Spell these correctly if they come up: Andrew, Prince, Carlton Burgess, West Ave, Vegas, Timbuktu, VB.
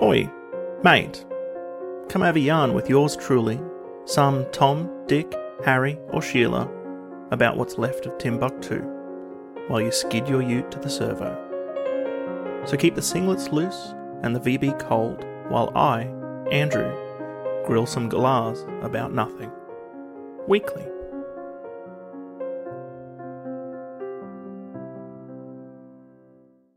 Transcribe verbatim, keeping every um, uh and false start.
Oi, mate, come have a yarn with yours truly, some Tom, Dick, Harry or Sheila, about what's left of Timbuktu, while you skid your ute to the servo. So keep the singlets loose and the V B cold, while I, Andrew, grill some galahs about nothing. Weekly.